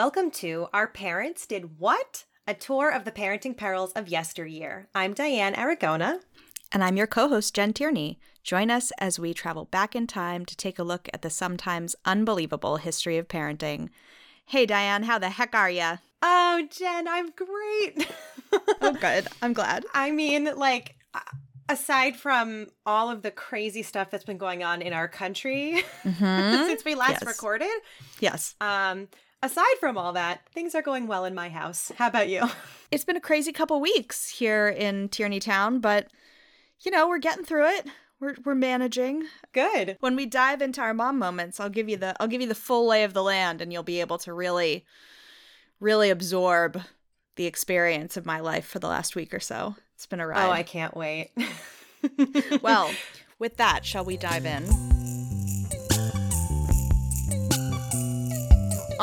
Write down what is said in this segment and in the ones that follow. welcome to Our Parents Did What? A tour of the parenting perils of yesteryear. I'm Diane Aragona. And I'm your co-host, Jen Tierney. Join us as we travel back in time to take a look at the sometimes unbelievable history of parenting. Hey, Diane, how the heck are ya? Oh, Jen, I'm great. Oh, good. I'm glad. I mean, like, aside from all of the crazy stuff that's been going on in our country since we last recorded. Yes. Aside from all that, things are going well in my house. How about you? It's been a crazy couple weeks here in Tierney Town, but, you know, we're getting through it. We're managing. Good. When we dive into our mom moments, I'll give you the full lay of the land, and you'll be able to really absorb the experience of my life for the last week or so. It's been a ride. Oh, I can't wait. Well, with that, shall we dive in?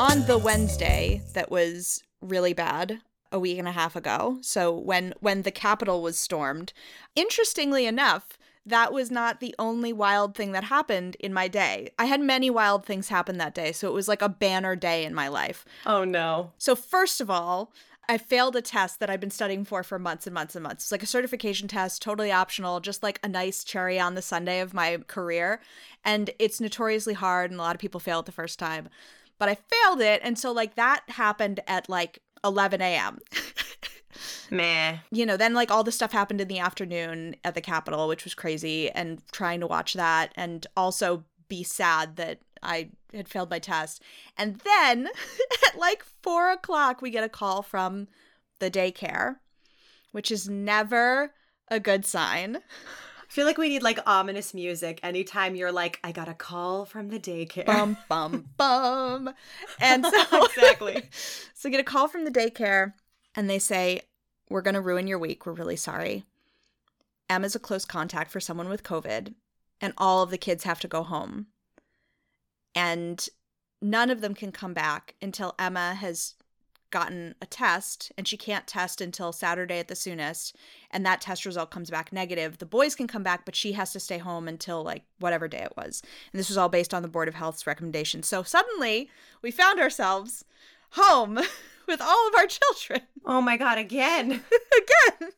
On the Wednesday that was really bad a week and a half ago, so when the Capitol was stormed, interestingly enough, that was not the only wild thing that happened in my day. I had many wild things happen that day, so it was like a banner day in my life. Oh, no. So first of all, I failed a test that I've been studying for months and months and months. It's like a certification test, totally optional, just like a nice cherry on the sundae of my career. And it's notoriously hard, and a lot of people fail it the first time. But I failed it, and so, like, that happened at, like, 11 a.m. Meh. You know, then, like, all the stuff happened in the afternoon at the Capitol, which was crazy, and trying to watch that and also be sad that I had failed my test. And then, at, like, 4 o'clock, we get a call from the daycare, which is never a good sign. I feel like we need, like, ominous music anytime you're like, I got a call from the daycare. Bum, bum, bum. And so exactly. So get a call from the daycare, and they say, we're going to ruin your week. We're really sorry. Emma's a close contact for someone with COVID, and all of the kids have to go home. And none of them can come back until Emma has gotten a test, and she can't test until Saturday at the soonest, and that test result comes back negative. The boys can come back, but she has to stay home until, like, whatever day it was. And this was all based on the Board of Health's recommendations. So suddenly we found ourselves home with all of our children. Oh my God, again. Again.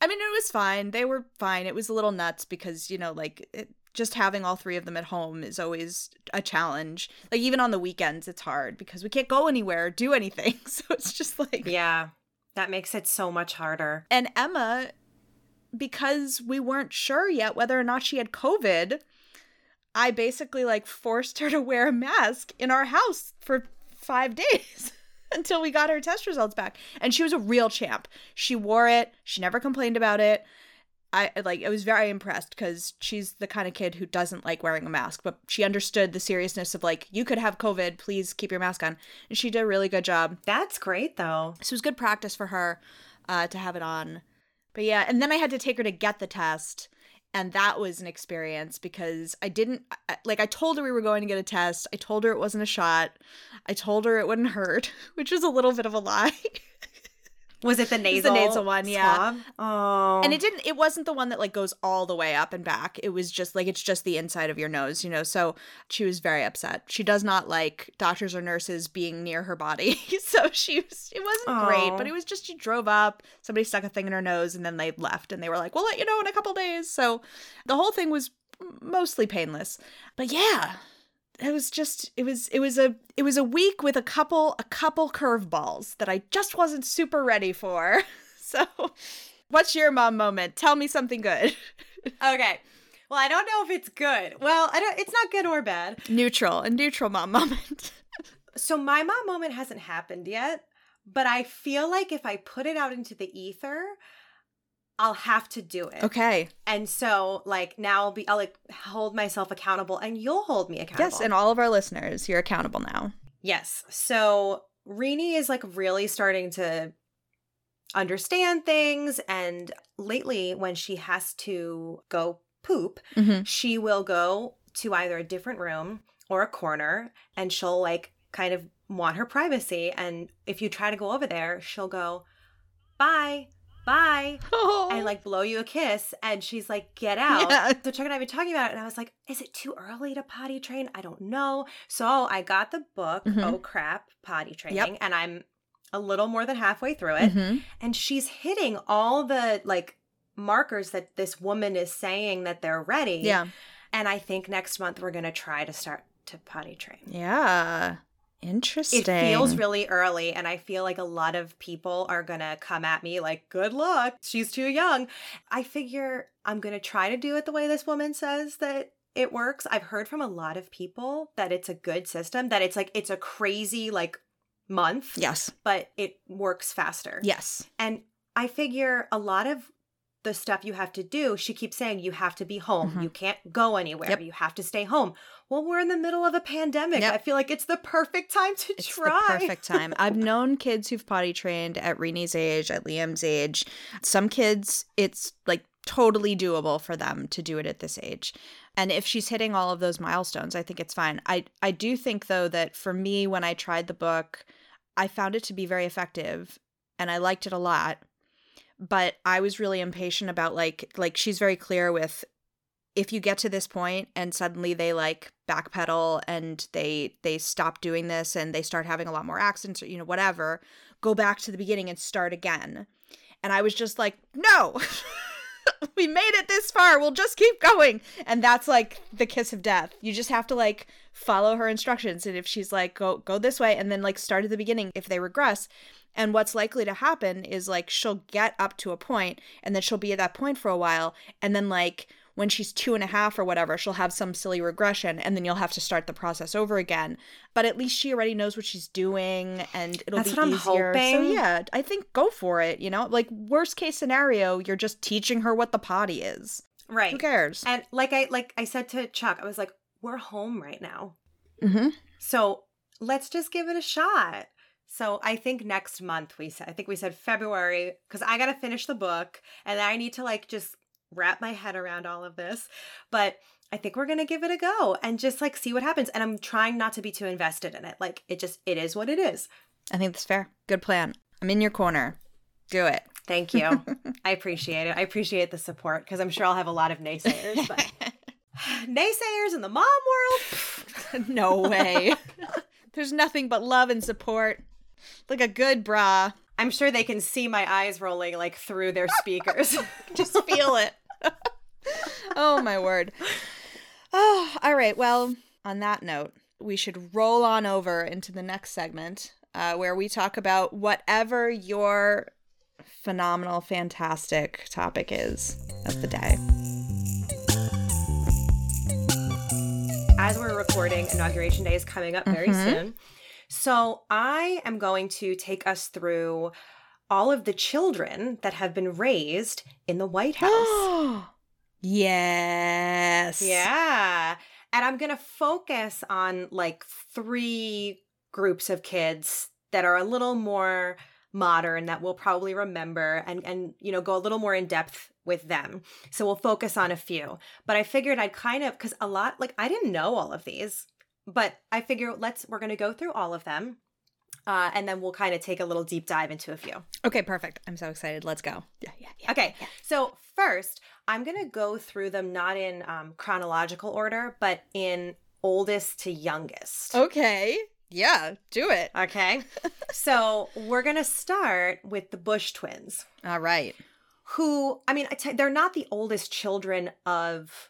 I mean, it was fine. They were fine. It was a little nuts because, you know, like, just having all three of them at home is always a challenge. Like, even on the weekends, it's hard because we can't go anywhere or do anything. So it's just like... Yeah, that makes it so much harder. And Emma, because we weren't sure yet whether or not she had COVID, I basically, like, forced her to wear a mask in our house for 5 days until we got her test results back. And she was a real champ. She wore it. She never complained about it. I was very impressed because she's the kind of kid who doesn't like wearing a mask, but she understood the seriousness of, like, you could have COVID, please keep your mask on. And she did a really good job. That's great, though. So it was good practice for her to have it on. But yeah, and then I had to take her to get the test. And that was an experience because I told her we were going to get a test. I told her it wasn't a shot. I told her it wouldn't hurt, which was a little bit of a lie. Was it the nasal? It was the nasal one, yeah. Oh. And it wasn't the one that, like, goes all the way up and back. It was just, like, it's just the inside of your nose, you know? So she was very upset. She does not like doctors or nurses being near her body. So it wasn't great, but it was just, she drove up, somebody stuck a thing in her nose, and then they left. And they were like, we'll let you know in a couple days. So the whole thing was mostly painless. But yeah, it was just, it was a week with a couple curveballs that I just wasn't super ready for. So what's your mom moment? Tell me something good. Okay. Well, I don't know if it's good. Well, it's not good or bad. A neutral mom moment. So my mom moment hasn't happened yet, but I feel like if I put it out into the ether, I'll have to do it. Okay. And so, like, now I'll like hold myself accountable, and you'll hold me accountable. Yes, and all of our listeners, you're accountable now. Yes. So Rini is, like, really starting to understand things, and lately when she has to go poop, she will go to either a different room or a corner, and she'll, like, kind of want her privacy. And if you try to go over there, she'll go, bye. bye. Oh. And like blow you a kiss. And she's like, get out. Yeah. So Chuck and I have been talking about it. And I was like, is it too early to potty train? I don't know. So I got the book, mm-hmm. Oh Crap Potty Training. Yep. And I'm a little more than halfway through it. Mm-hmm. And she's hitting all the like markers that this woman is saying that they're ready. Yeah. And I think next month we're going to try to start to potty train. Yeah. Interesting. It feels really early, and I feel like a lot of people are going to come at me like, good luck, she's too young. I figure I'm going to try to do it the way this woman says that it works. I've heard from a lot of people that it's a good system, that it's like, it's a crazy like month. Yes. But it works faster. Yes. And I figure a lot of the stuff you have to do, she keeps saying you have to be home. Mm-hmm. You can't go anywhere. Yep. You have to stay home. Well, we're in the middle of a pandemic. Yep. I feel like it's the perfect time to try. It's the perfect time. I've known kids who've potty trained at Rini's age, at Liam's age. Some kids, it's like totally doable for them to do it at this age. And if she's hitting all of those milestones, I think it's fine. I do think, though, that for me, when I tried the book, I found it to be very effective and I liked it a lot. But I was really impatient about like she's very clear with, if you get to this point and suddenly they like backpedal and they stop doing this and they start having a lot more accidents or, you know, whatever, go back to the beginning and start again. And I was just like, no, we made it this far. We'll just keep going. And that's like the kiss of death. You just have to like follow her instructions. And if she's like, go this way and then like start at the beginning if they regress. And what's likely to happen is, like, she'll get up to a point, and then she'll be at that point for a while, and then, like, when she's 2.5 or whatever, she'll have some silly regression, and then you'll have to start the process over again. But at least she already knows what she's doing, and it'll be easier. That's what I'm hoping. So, yeah, I think go for it, you know? Like, worst case scenario, you're just teaching her what the potty is. Right. Who cares? And like I said to Chuck, I was like, we're home right now. Mm-hmm. So let's just give it a shot. So I think next month we said February, because I got to finish the book and I need to like just wrap my head around all of this. But I think we're going to give it a go and just like see what happens. And I'm trying not to be too invested in it. Like it is what it is. I think that's fair. Good plan. I'm in your corner. Do it. Thank you. I appreciate it. I appreciate the support because I'm sure I'll have a lot of naysayers. But naysayers in the mom world? No way. There's nothing but love and support. Like a good bra. I'm sure they can see my eyes rolling like through their speakers. Just feel it. Oh, my word. Oh, all right. Well, on that note, we should roll on over into the next segment where we talk about whatever your phenomenal, fantastic topic is of the day. As we're recording, Inauguration Day is coming up very soon. So I am going to take us through all of the children that have been raised in the White House. Yes. Yeah. And I'm going to focus on like 3 groups of kids that are a little more modern that we'll probably remember and you know, go a little more in depth with them. So we'll focus on a few. But I figured I'd kind of, because a lot, like I didn't know all of these. But I figure we're going to go through all of them, and then we'll kind of take a little deep dive into a few. Okay, perfect. I'm so excited. Let's go. Yeah. Okay, yeah. So first, I'm going to go through them not in chronological order, but in oldest to youngest. Okay. Yeah, do it. Okay. So we're going to start with the Bush twins. All right. Who, I mean, they're not the oldest children of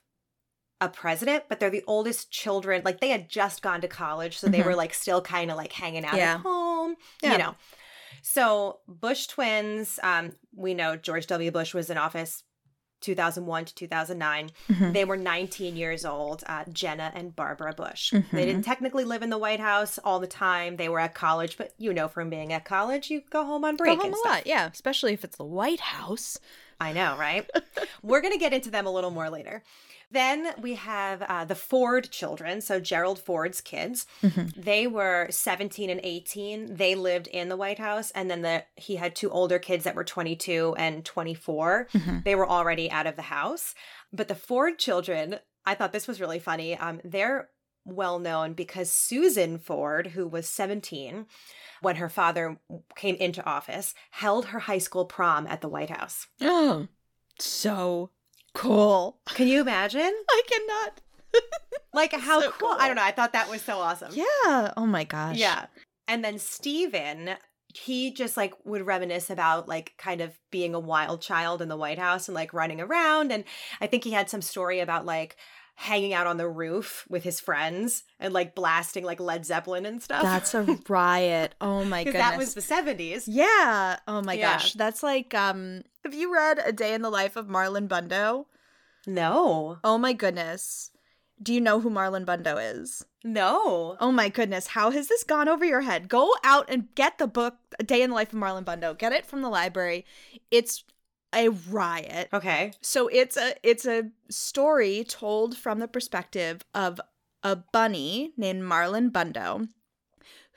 a president, but they're the oldest children. Like they had just gone to college, so they were like still kind of like hanging out at home, you know. So Bush twins, we know George W. Bush was in office 2001 to 2009. They were 19 years old, Jenna and Barbara Bush. They didn't technically live in the White House all the time. They were at college, but you know, from being at college, you go home on break. Go home and stuff. A lot, yeah, especially if it's the White House. I know, right? We're going to get into them a little more later. Then we have the Ford children, so Gerald Ford's kids. They were 17 and 18. They lived in the White House. And then he had 2 older kids that were 22 and 24. They were already out of the house. But the Ford children, I thought this was really funny. Their well known because Susan Ford, who was 17 when her father came into office, held her high school prom at the White House. Oh, so cool. Can you imagine? I cannot. Like, how so cool. I don't know. I thought that was so awesome. Yeah. Oh, my gosh. Yeah. And then Steven, he just, like, would reminisce about, like, kind of being a wild child in the White House and, like, running around. And I think he had some story about, like, hanging out on the roof with his friends and, like, blasting, like, Led Zeppelin and stuff. That's a riot. Oh, my goodness. That was the 70s. Yeah. Oh, my gosh. That's like, have you read A Day in the Life of Marlon Bundo? No. Oh, my goodness. Do you know who Marlon Bundo is? No. Oh, my goodness. How has this gone over your head? Go out and get the book, A Day in the Life of Marlon Bundo. Get it from the library. It's a riot. Okay. So it's a story told from the perspective of a bunny named Marlon Bundo,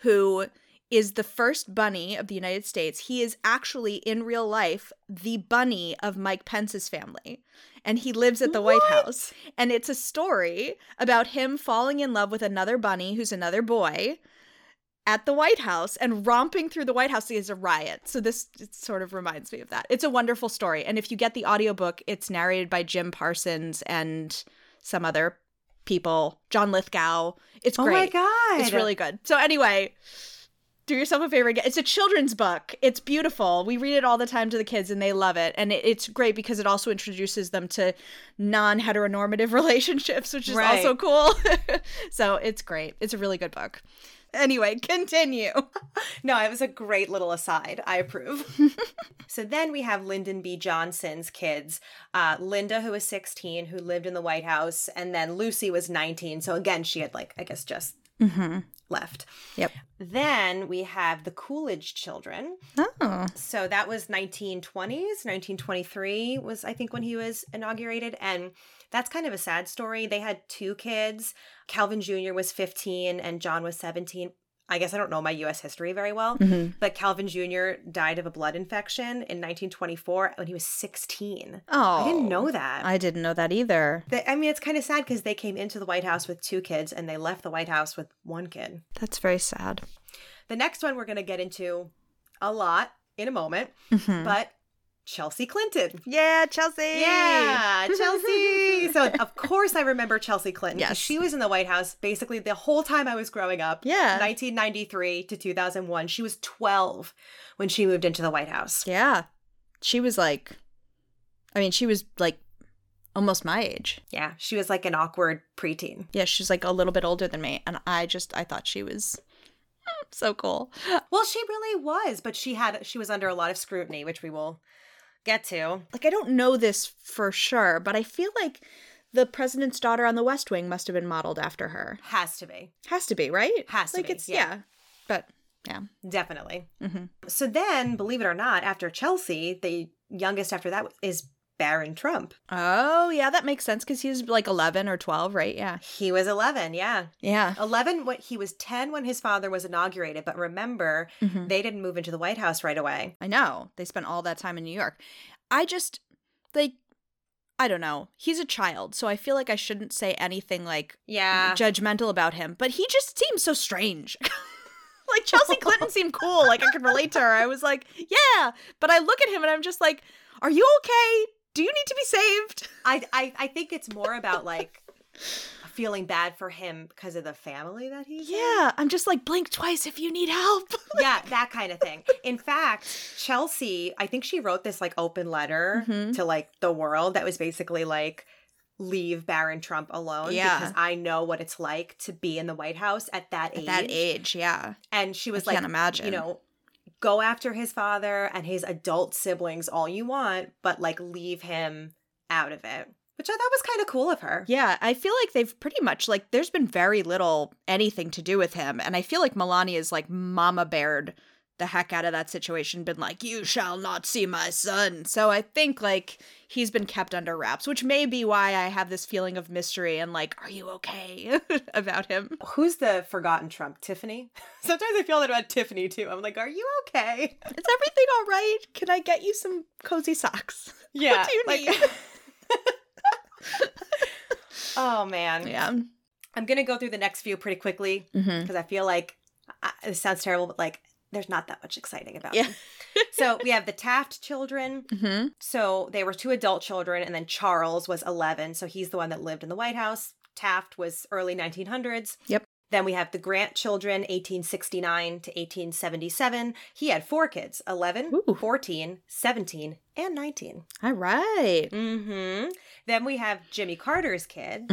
who is the first bunny of the United States. He is actually, in real life, the bunny of Mike Pence's family. And he lives at the White House. And it's a story about him falling in love with another bunny who's another boy at the White House, and romping through the White House is a riot. So this sort of reminds me of that. It's a wonderful story. And if you get the audiobook, it's narrated by Jim Parsons and some other people, John Lithgow. It's great. Oh, my God. It's really good. So anyway, do yourself a favor. It's a children's book. It's beautiful. We read it all the time to the kids, and they love it. And it's great because it also introduces them to non-heteronormative relationships, which is also cool. So it's great. It's a really good book. Anyway, continue. No, it was a great little aside. I approve. So then we have Lyndon B. Johnson's kids. Linda, who was 16, who lived in the White House. And then Lucy was 19. So again, she had, like, I guess just left. Yep. Then we have the Coolidge children. Oh. So that was 1920s. 1923 was, I think, when he was inaugurated. And that's kind of a sad story. They had two kids. Calvin Jr. was 15 and John was 17. I guess I don't know my U.S. history very well, but Calvin Jr. died of a blood infection in 1924 when he was 16. Oh. I didn't know that. I didn't know that either. I mean, it's kind of sad because they came into the White House with two kids and they left the White House with one kid. That's very sad. The next one we're going to get into a lot in a moment, but Chelsea Clinton. Yeah, Chelsea. Yeah, Chelsea. So, of course, I remember Chelsea Clinton. Yes. She was in the White House basically the whole time I was growing up. Yeah. 1993 to 2001. She was 12 when she moved into the White House. Yeah. She was like, I mean, she was like almost my age. Yeah. She was like an awkward preteen. Yeah. She was like a little bit older than me. And I thought she was so cool. Well, she really was. But she was under a lot of scrutiny, which we will get to. Like, I don't know this for sure, but I feel like The President's Daughter on the West Wing must have been modeled after her. Has to be, right? Has to be. It's, yeah. But, yeah. Definitely. So then, believe it or not, after Chelsea, the youngest after that is Baron Trump. Oh, yeah, that makes sense because he was like 11 or 12, right? Yeah. He was 11, yeah. Yeah. 11, he was 10 when his father was inaugurated, but remember, they didn't move into the White House right away. I know. They spent all that time in New York. I just, like, I don't know. He's a child, so I feel like I shouldn't say anything, like, judgmental about him, but he just seems so strange. Like, Chelsea Clinton seemed cool. Like, I could relate to her. I was like, yeah, but I look at him and I'm just like, are you okay? Do you need to be saved? I think it's more about, like, feeling bad for him because of the family that he's in. Yeah, I'm just like, blink twice if you need help. Yeah, that kind of thing. In fact, Chelsea, I think she wrote this, like, open letter to, like, the world that was basically, like, leave Baron Trump alone because I know what it's like to be in the White House at that age. At that age, yeah. And she was like, I can't imagine. You know, go after his father and his adult siblings all you want, but, like, leave him out of it, which I thought was kind of cool of her. Yeah, I feel like they've pretty much, like, there's been very little anything to do with him. And I feel like Melania's, like, mama beared the heck out of that situation, been like, you shall not see my son. So I think, like, he's been kept under wraps, which may be why I have this feeling of mystery and, like, are you okay about him? Who's the forgotten Trump? Tiffany? Sometimes I feel that about Tiffany, too. I'm like, are you okay? Is everything all right? Can I get you some cozy socks? Yeah. What do you need? Oh, man. Yeah. I'm going to go through the next few pretty quickly because I feel like it sounds terrible, but like there's not that much exciting about them. So we have the Taft children. So they were two adult children, and then Charles was 11. So he's the one that lived in the White House. Taft was early 1900s. Then we have the Grant children, 1869 to 1877. He had four kids, 11, 14, 17, and 19. All right. Then we have Jimmy Carter's kid,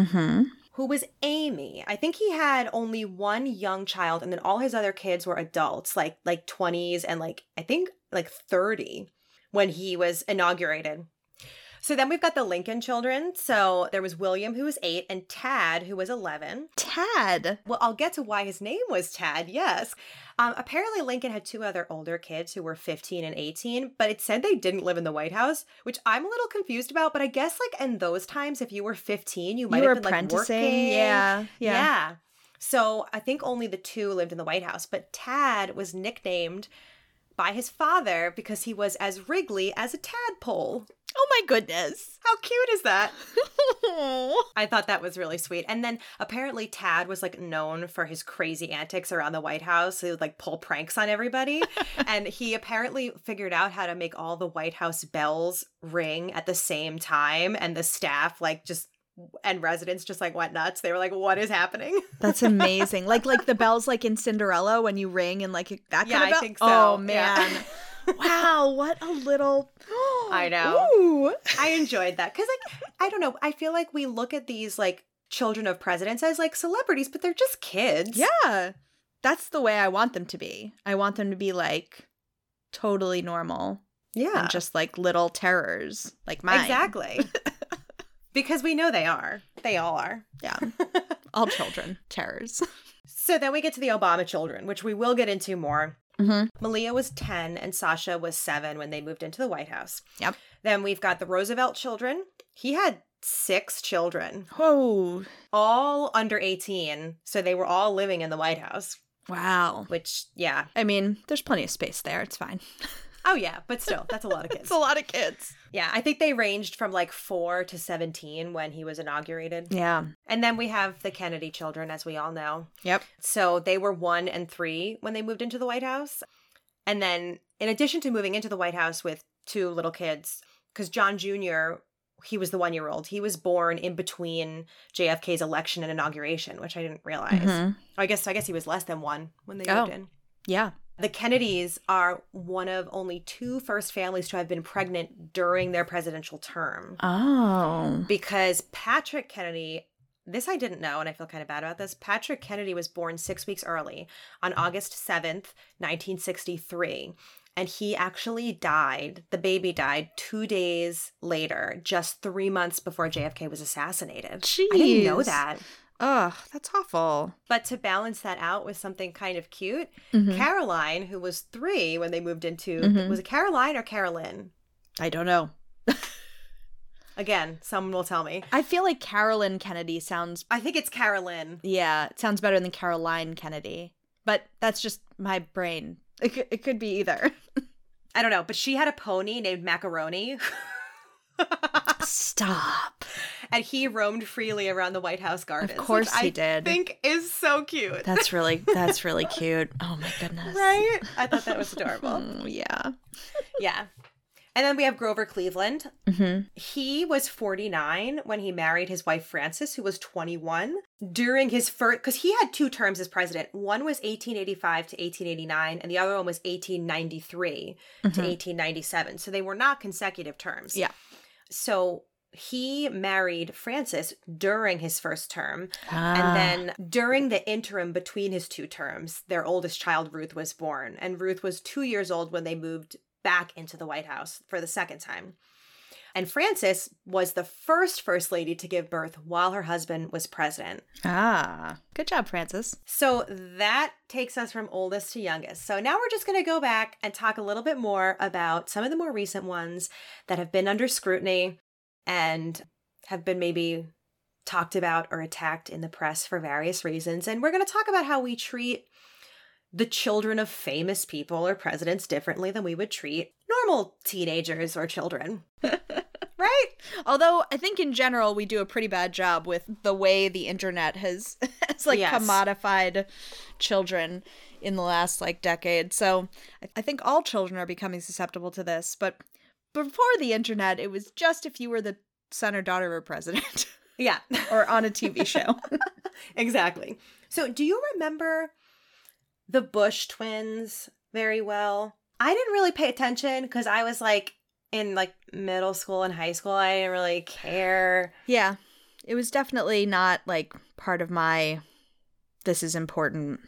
who was Amy. I think he had only one young child, and then all his other kids were adults, like 20s and like, I think like 30 when he was inaugurated. So then we've got the Lincoln children. So there was William, who was 8, and Tad, who was 11. Tad? Well, I'll get to why his name was Tad, yes. Apparently, Lincoln had two other older kids who were 15 and 18, but it said they didn't live in the White House, which I'm a little confused about. But I guess, like, in those times, if you were 15, you might have been, like, working. Yeah. So I think only the two lived in the White House. But Tad was nicknamed by his father because he was as wriggly as a tadpole. Oh my goodness. How cute is that? I thought that was really sweet. And then apparently Tad was like known for his crazy antics around the White House. He would like pull pranks on everybody. And he apparently figured out how to make all the White House bells ring at the same time. And the staff like just, and residents just like went nuts. They were like, what is happening? That's amazing. Like the bells like in Cinderella when you ring and like that kind of bell? I think so. Oh man. Yeah. Wow, what a little... I know. Ooh. I enjoyed that. Because, like, I don't know. I feel like we look at these, like, children of presidents as, like, celebrities, but they're just kids. Yeah. That's the way I want them to be. I want them to be, like, totally normal. Yeah. And just, like, little terrors. Like mine. Exactly. Because we know they are. They all are. Yeah. All children. Terrors. So then we get to the Obama children, which we will get into more. Malia was 10 and Sasha was 7 when they moved into the White House. Then we've got the Roosevelt children. He had 6 children. Oh. All under 18. So they were all living in the White House. Wow. Which, yeah. I mean, there's plenty of space there. It's fine. Oh, yeah. But still, that's a lot of kids. It's a lot of kids. Yeah. I think they ranged from like 4 to 17 when he was inaugurated. Yeah. And then we have the Kennedy children, as we all know. So they were 1 and 3 when they moved into the White House. And then in addition to moving into the White House with 2 little kids, because John Jr., he was the 1-year-old. He was born in between JFK's election and inauguration, which I didn't realize. I guess he was less than 1 when they moved in. Yeah. The Kennedys are one of only 2 first families to have been pregnant during their presidential term. Oh. Because Patrick Kennedy, this I didn't know, and I feel kind of bad about this, Patrick Kennedy was born 6 weeks early on August 7th, 1963. And he actually died, the baby died 2 days later, just 3 months before JFK was assassinated. Jeez. I didn't know that. Oh, that's awful. But to balance that out with something kind of cute, Caroline, who was 3 when they moved into, was it Caroline or Carolyn? I don't know. Again, someone will tell me. I feel like Caroline Kennedy sounds... I think it's Carolyn. Yeah, it sounds better than Caroline Kennedy. But that's just my brain. It could be either. I don't know, but she had a pony named Macaroni. Stop. And he roamed freely around the White House gardens. Of course he did. I think is so cute. That's really cute. Oh my goodness. Right? I thought that was adorable. Yeah. Yeah. And then we have Grover Cleveland. He was 49 when he married his wife, Frances, who was 21. During his first, because he had 2 terms as president. One was 1885 to 1889, and the other one was 1893 to 1897. So they were not consecutive terms. Yeah. So he married Frances during his first term. Ah. And then during the interim between his 2 terms, their oldest child, Ruth, was born. And Ruth was 2 years old when they moved back into the White House for the second time. And Frances was the first lady to give birth while her husband was president. Ah, good job, Frances. So that takes us from oldest to youngest. So now we're just going to go back and talk a little bit more about some of the more recent ones that have been under scrutiny and have been maybe talked about or attacked in the press for various reasons. And we're going to talk about how we treat the children of famous people or presidents differently than we would treat normal teenagers or children. Right? Although I think in general we do a pretty bad job with the way the internet has It's like commodified children in the last like decade. So I think all children are becoming susceptible to this. But before the internet, it was just if you were the son or daughter of a president. Yeah. Or on a TV show. Exactly. So do you remember the Bush twins very well? I didn't really pay attention because I was like in like middle school and high school. I didn't really care. Yeah. It was definitely not like part of my this is important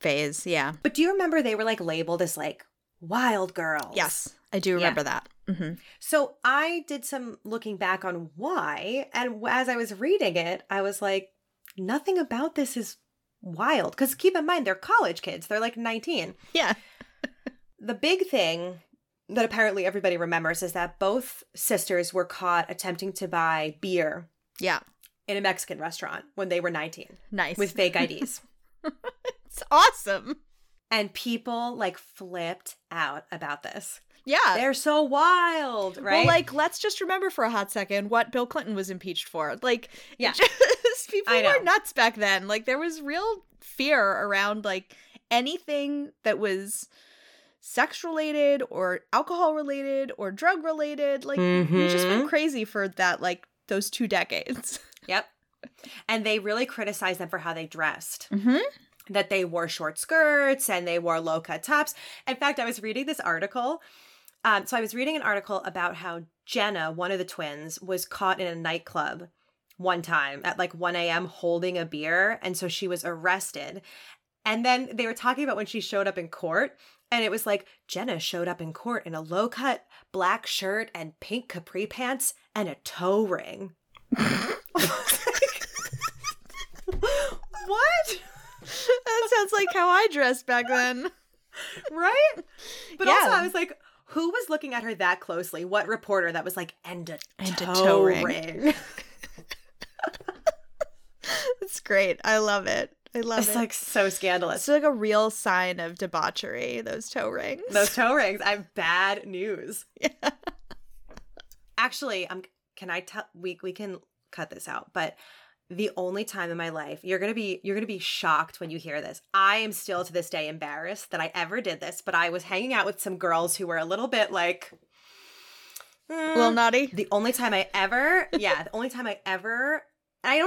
phase. Yeah. But do you remember they were like labeled as like wild girls? Yes. I do remember that. Mm-hmm. So I did some looking back on why. And as I was reading it, I was like, nothing about this is wild. Because keep in mind, they're college kids. They're like 19. Yeah. The big thing that apparently everybody remembers is that both sisters were caught attempting to buy beer. Yeah. In a Mexican restaurant when they were 19. Nice. With fake IDs. It's awesome. And people like flipped out about this. Yeah. They're so wild, right? Well, like, let's just remember for a hot second what Bill Clinton was impeached for. Like, yeah. Just, people were nuts back then. Like, there was real fear around, like, anything that was sex-related or alcohol-related or drug-related. Like, we just went crazy for that, like, those 2 decades. Yep. And they really criticized them for how they dressed. Mm-hmm. That they wore short skirts and they wore low-cut tops. In fact, I was reading this article. So I was reading an article about how Jenna, one of the twins, was caught in a nightclub one time at like 1 a.m. holding a beer. And so she was arrested. And then they were talking about when she showed up in court. And it was like, Jenna showed up in court in a low-cut black shirt and pink capri pants and a toe ring. What? That sounds like how I dressed back then. Right? But also I was like, who was looking at her that closely? What reporter that was like, and a toe ring. It's great. I love it. It's like so scandalous. It's like a real sign of debauchery, those toe rings. Those toe rings. I have bad news. Yeah. Actually, we can cut this out, but the only time in my life, you're gonna be shocked when you hear this. I am still to this day embarrassed that I ever did this, but I was hanging out with some girls who were a little bit like a little naughty. The only time I ever I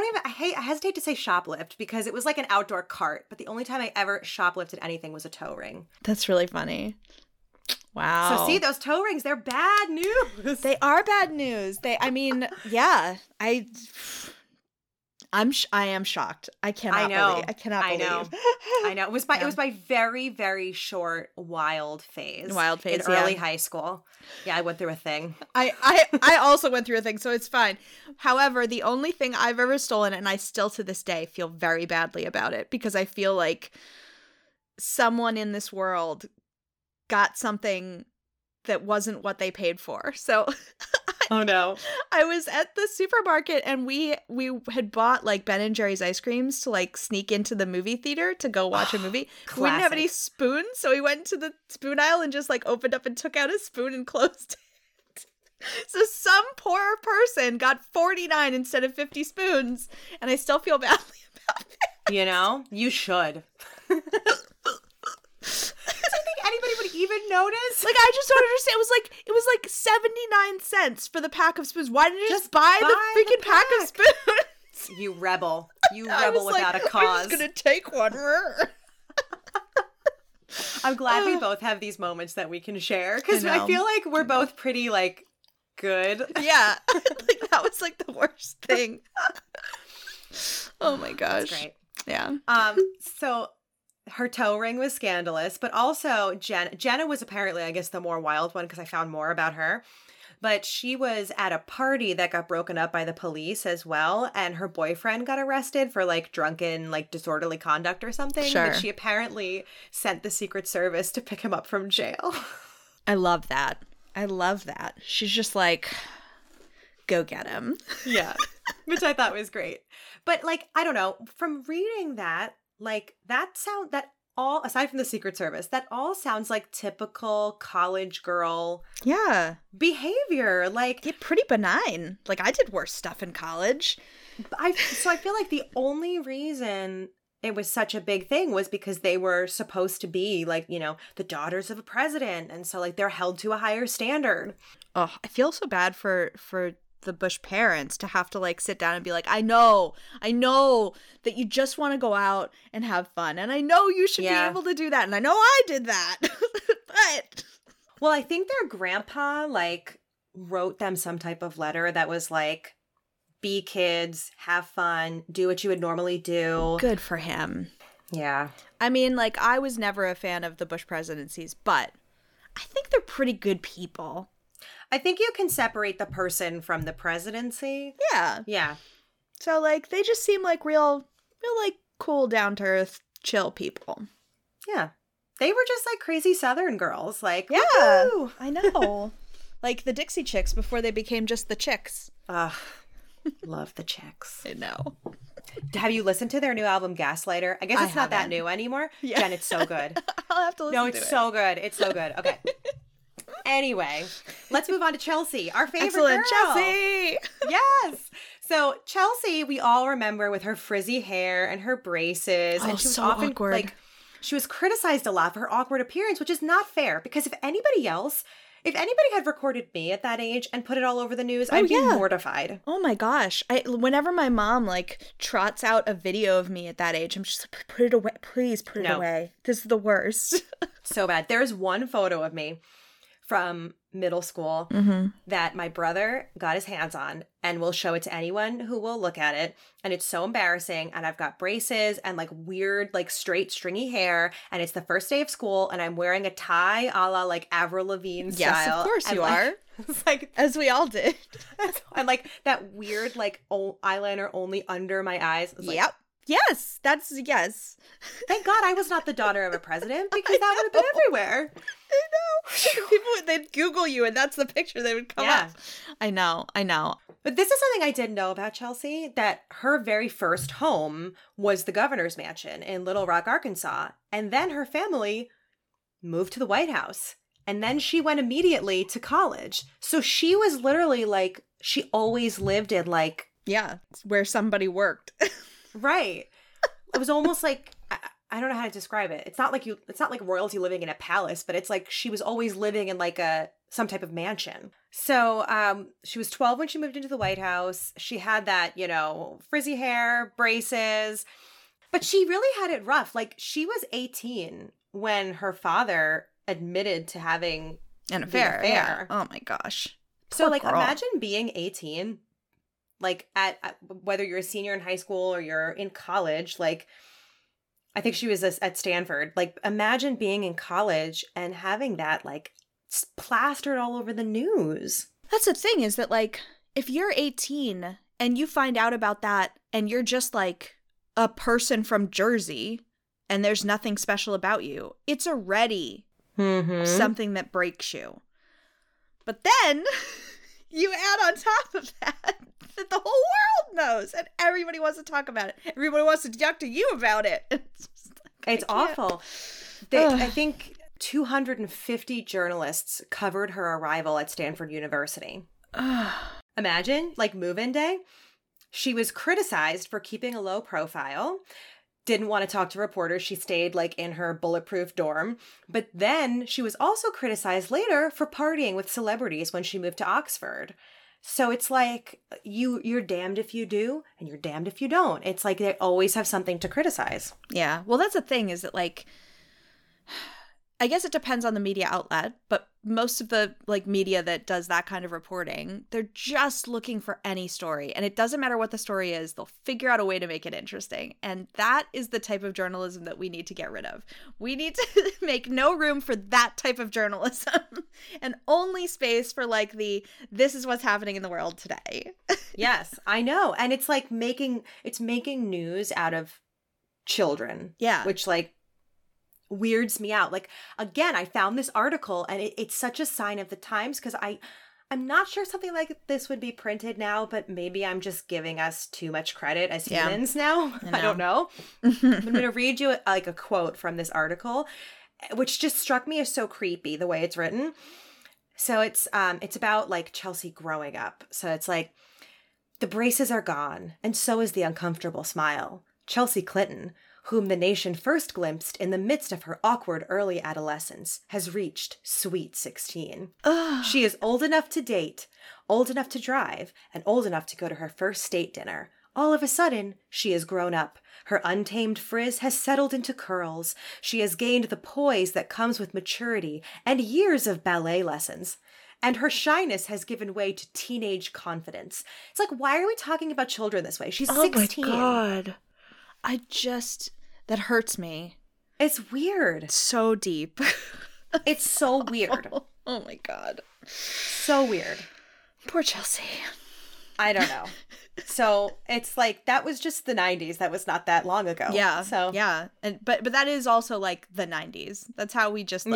hesitate to say shoplift because it was like an outdoor cart, but the only time I ever shoplifted anything was a toe ring. That's really funny. Wow. So see, those toe rings, they're bad news. They are bad news. I am shocked. I cannot believe. I know. It was my very, very short wild phase. In early high school. Yeah, I went through a thing. I also went through a thing, so it's fine. However, the only thing I've ever stolen, and I still to this day feel very badly about it, because I feel like someone in this world got something that wasn't what they paid for. So oh no. I was at the supermarket and we had bought like Ben and Jerry's ice creams to like sneak into the movie theater to go watch a movie. Classic. We didn't have any spoons, so we went to the spoon aisle and just like opened up and took out a spoon and closed it. So some poor person got 49 instead of 50 spoons, and I still feel badly about it. You know, you should. Anybody would even notice? Like, I just don't understand. It was like 79 cents for the pack of spoons. Why didn't you just buy the freaking pack of spoons? You rebel. You rebel without a cause. I'm just going to take one. I'm glad we both have these moments that we can share, because I feel like we're both pretty, like, good. Yeah. Like, that was, like, the worst thing. Oh, my gosh. That's great. Yeah. So her toe ring was scandalous, but also Jenna was apparently, I guess, the more wild one, because I found more about her. But she was at a party that got broken up by the police as well, and her boyfriend got arrested for, like, drunken, like, disorderly conduct or something. Sure. But she apparently sent the Secret Service to pick him up from jail. I love that. I love that. She's just like, go get him. Yeah, which I thought was great. But, like, I don't know, from reading that, like, that all, aside from the Secret Service, that all sounds like typical college girl behavior. Like, yeah, pretty benign. Like, I did worse stuff in college. So I feel like the only reason it was such a big thing was because they were supposed to be, like, you know, the daughters of a president. And so, like, they're held to a higher standard. Oh, I feel so bad for the Bush parents to have to, like, sit down and be like, I know that you just want to go out and have fun, and I know you should be able to do that, and I know I did that. But well, I think their grandpa, like, wrote them some type of letter that was like, be kids, have fun, do what you would normally do. Good for him. Yeah. I mean, like, I was never a fan of the Bush presidencies, but I think they're pretty good people. I think you can separate the person from the presidency. Yeah. Yeah. So, like, they just seem like real, like, cool, down-to-earth, chill people. Yeah. They were just, like, crazy Southern girls. Like, yeah, woo-hoo. I know. Like the Dixie Chicks before they became just the Chicks. Ugh. Love the Chicks. I know. Have you listened to their new album, Gaslighter? I guess it's not that new anymore. Yeah. Jen, it's so good. I'll have to listen to it. No, it's so good. It's so good. Okay. Anyway, let's move on to Chelsea, our favorite Excellent. Girl. Chelsea! Yes! So Chelsea, we all remember with her frizzy hair and her braces. Oh, and she was so often awkward. Like, she was criticized a lot for her awkward appearance, which is not fair, because if anybody had recorded me at that age and put it all over the news, I'd be mortified. Oh my gosh. Whenever my mom, like, trots out a video of me at that age, I'm just like, put it away. Please put it away. This is the worst. So bad. There is one photo of me from middle school that my brother got his hands on, and will show it to anyone who will look at it. And it's so embarrassing. And I've got braces and, like, weird, like, straight stringy hair. And it's the first day of school, and I'm wearing a tie a la, like, Avril Lavigne style. Yes, of course you are. It's like, as we all did. And, like, that weird, like, eyeliner only under my eyes. Yep. Like, yes. That's yes. Thank God I was not the daughter of a president, because that would have been everywhere. I know. People, they'd Google you, and that's the picture they would come up. I know. But this is something I did know about Chelsea, that her very first home was the governor's mansion in Little Rock, Arkansas. And then her family moved to the White House. And then she went immediately to college. So she was literally, like, she always lived in, like... Yeah, where somebody worked. Right. It was almost like... I don't know how to describe it. It's not like royalty living in a palace, but it's like she was always living in, like, some type of mansion. So she was 12 when she moved into the White House. She had that, you know, frizzy hair, braces, but she really had it rough. Like, she was 18 when her father admitted to having an affair. Yeah. Oh my gosh. Poor so like girl. Imagine being 18, like at whether you're a senior in high school or you're in college, like. I think she was at Stanford. Like, imagine being in college and having that, like, plastered all over the news. That's the thing, is that, like, if you're 18 and you find out about that and you're just, like, a person from Jersey and there's nothing special about you, it's already something that breaks you. But then you add on top of that the whole world knows, and everybody wants to talk about it. Everybody wants to talk to you about it. It's just like, it's awful. I think 250 journalists covered her arrival at Stanford University. Imagine, like, move-in day. She was criticized for keeping a low profile. Didn't want to talk to reporters. She stayed, like, in her bulletproof dorm. But then she was also criticized later for partying with celebrities when she moved to Oxford. So it's like you're damned if you do and you're damned if you don't. It's like they always have something to criticize. Yeah. Well, that's the thing, is that, like, I guess it depends on the media outlet, but most of the, like, media that does that kind of reporting, they're just looking for any story. And it doesn't matter what the story is, they'll figure out a way to make it interesting. And that is the type of journalism that we need to get rid of. We need to make no room for that type of journalism and only space for, like, this is what's happening in the world today. Yes, I know. And it's like making news out of children. Yeah. Which, like, weirds me out. Like, again, I found this article, and it's such a sign of the times, because I I'm not sure something like this would be printed now, but maybe I'm just giving us too much credit as humans now. I don't know. I'm going to read you a quote from this article, which just struck me as so creepy the way it's written. So it's about Chelsea growing up. So it's like, the braces are gone, and so is the uncomfortable smile. Chelsea Clinton, whom the nation first glimpsed in the midst of her awkward early adolescence, has reached sweet 16. Ugh. She is old enough to date, old enough to drive, and old enough to go to her first state dinner. All of a sudden, she has grown up. Her untamed frizz has settled into curls. She has gained the poise that comes with maturity and years of ballet lessons. And her shyness has given way to teenage confidence. It's like, why are we talking about children this way? She's 16. Oh my God. That hurts me. It's weird. It's so deep. It's so weird. Oh my God. So weird. Poor Chelsea. I don't know. So it's like, that was just the 90s. That was not that long ago. Yeah. So yeah. And but that is also the 90s. That's how we just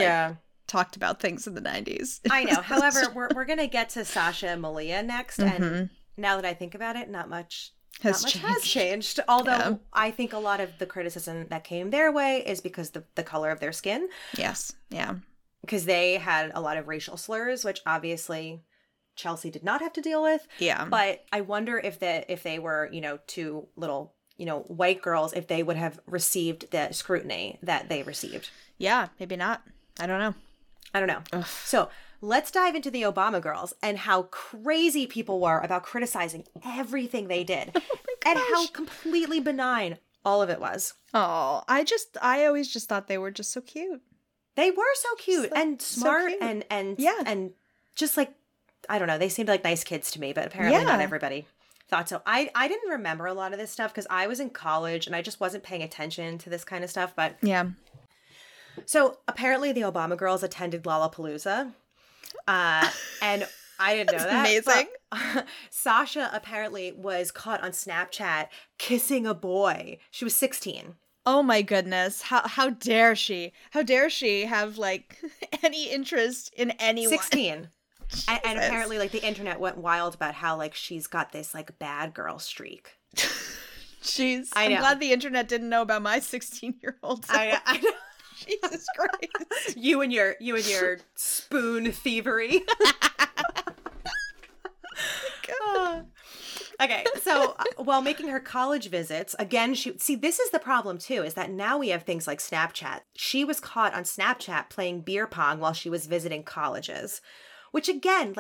talked about things in the 90s. I know. However, we're going to get to Sasha and Malia next. Mm-hmm. And now that I think about it, not much has changed. Although I think a lot of the criticism that came their way is because the color of their skin. Yes. Yeah. Because they had a lot of racial slurs, which obviously Chelsea did not have to deal with. Yeah. But I wonder if they were, two little, white girls, if they would have received the scrutiny that they received. Yeah. Maybe not. I don't know. Ugh. So let's dive into the Obama girls and how crazy people were about criticizing everything they did. Oh my gosh. And how completely benign all of it was. Oh, I always just thought they were just so cute. They were so cute and smart, so cute. And just I don't know. They seemed like nice kids to me, but apparently not everybody thought so. I didn't remember a lot of this stuff because I was in college and I just wasn't paying attention to this kind of stuff. But yeah. So apparently the Obama girls attended Lollapalooza, and I didn't know that. Amazing. But Sasha apparently was caught on Snapchat kissing a boy. She was 16. Oh my goodness! How dare she? How dare she have any interest in anyone? 16. And apparently the internet went wild about how she's got this bad girl streak. Jeez, I'm glad the internet didn't know about my 16-year-old. I know. Jesus Christ. You and your spoon thievery. God. Okay, so while making her college visits, again, this is the problem too, is that now we have things like Snapchat. She was caught on Snapchat playing beer pong while she was visiting colleges, which again,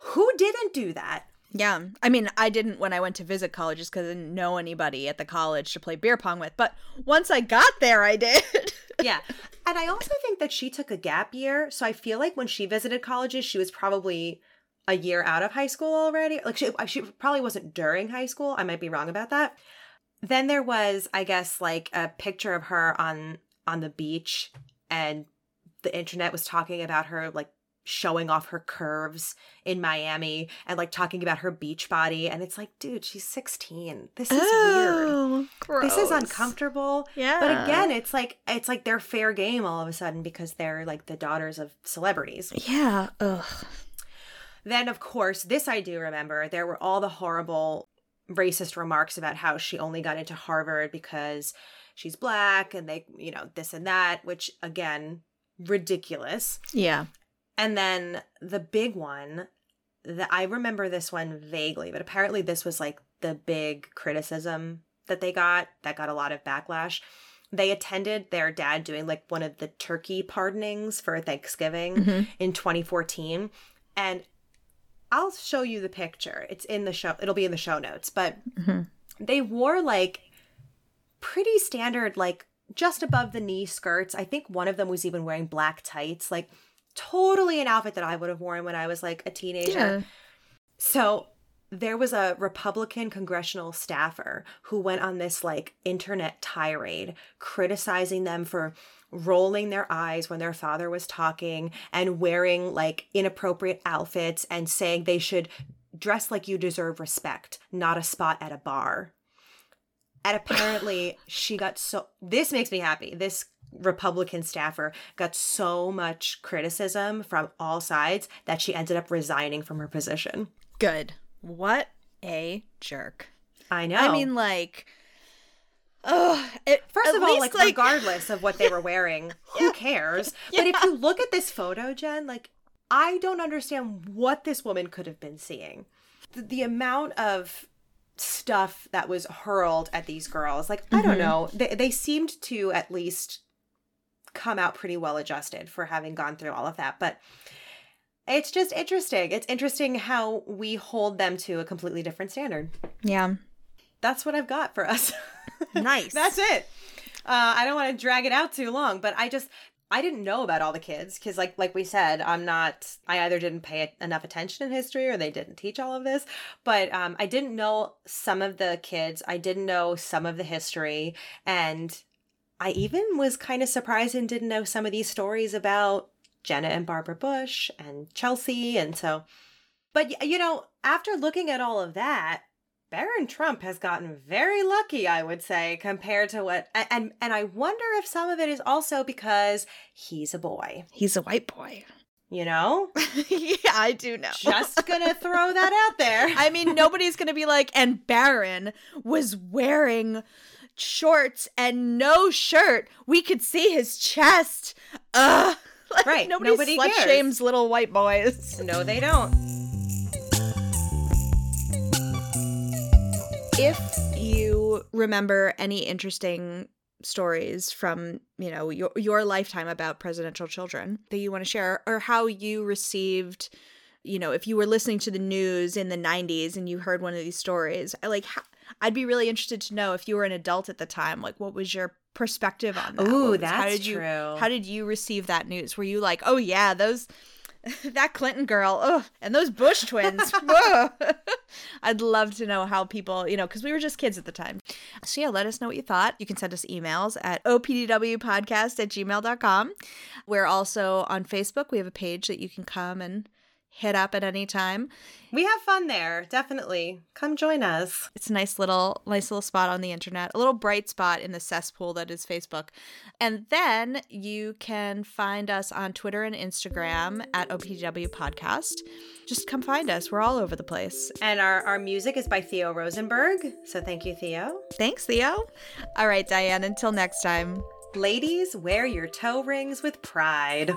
who didn't do that? Yeah. I mean, I didn't when I went to visit colleges because I didn't know anybody at the college to play beer pong with. But once I got there, I did. Yeah. And I also think that she took a gap year. So I feel like when she visited colleges, she was probably a year out of high school already. She probably wasn't during high school. I might be wrong about that. Then there was, I guess, a picture of her on the beach. And the internet was talking about her, showing off her curves in Miami and talking about her beach body, and it's dude, she's 16. This is weird. Gross. This is uncomfortable. Yeah. But again, it's they're fair game all of a sudden because they're the daughters of celebrities. Yeah. Ugh. Then of course, this I do remember, there were all the horrible racist remarks about how she only got into Harvard because she's black and they, this and that, which again, ridiculous. Yeah. And then the big one, I remember this one vaguely, but apparently this was the big criticism that they got, a lot of backlash. They attended their dad doing one of the turkey pardonings for Thanksgiving in 2014. And I'll show you the picture. It's in the show. It'll be in the show notes. But they wore pretty standard, just above the knee skirts. I think one of them was even wearing black tights, totally an outfit that I would have worn when I was a teenager. Yeah. So there was a Republican congressional staffer who went on this internet tirade criticizing them for rolling their eyes when their father was talking and wearing inappropriate outfits and saying they should dress like you deserve respect, not a spot at a bar. And apparently she got so – this makes me happy. This Republican staffer got so much criticism from all sides that she ended up resigning from her position. Good. What a jerk. I know. I mean, like, oh, first of all, like, regardless of what they were wearing, who cares? Yeah. But if you look at this photo, Jen, like, I don't understand what this woman could have been seeing. The amount of stuff that was hurled at these girls, like, I don't know. They seemed to at least come out pretty well adjusted for having gone through all of that. But it's just interesting. It's interesting how we hold them to a completely different standard. Yeah. That's what I've got for us. Nice. That's it. I don't want to drag it out too long, but I didn't know about all the kids because, like we said, I either didn't pay enough attention in history or they didn't teach all of this. But I didn't know some of the kids. I didn't know some of the history. And I even was kind of surprised and didn't know some of these stories about Jenna and Barbara Bush and Chelsea. And so, but, you know, after looking at all of that, Baron Trump has gotten very lucky, I would say, compared to what... And I wonder if some of it is also because he's a boy. He's a white boy. You know? Yeah, I do know. Just gonna throw that out there. I mean, nobody's gonna be like, and Baron was wearing shorts and no shirt. We could see his chest. Like, right. Nobody slut shames little white boys. No, they don't. If you remember any interesting stories from, you know, your lifetime about presidential children that you want to share, or how you received, you know, if you were listening to the news in the 90s and you heard one of these stories, I'd be really interested to know if you were an adult at the time, like, what was your perspective on that? Ooh, that's true. How did you receive that news? Were you like, oh yeah, those... that Clinton girl, ugh, and those Bush twins. I'd love to know how people, you know, because we were just kids at the time. So yeah, let us know what you thought. You can send us emails at opdwpodcast@gmail.com. We're also on Facebook. We have a page that you can come and hit up at any time. We have fun there. Definitely. Come join us. It's a nice little spot on the internet, a little bright spot in the cesspool that is Facebook. And then you can find us on Twitter and Instagram at OPW Podcast. Just come find us. We're all over the place. And our music is by Theo Rosenberg. So thank you, Theo. Thanks, Theo. All right, Diane, until next time. Ladies, wear your toe rings with pride.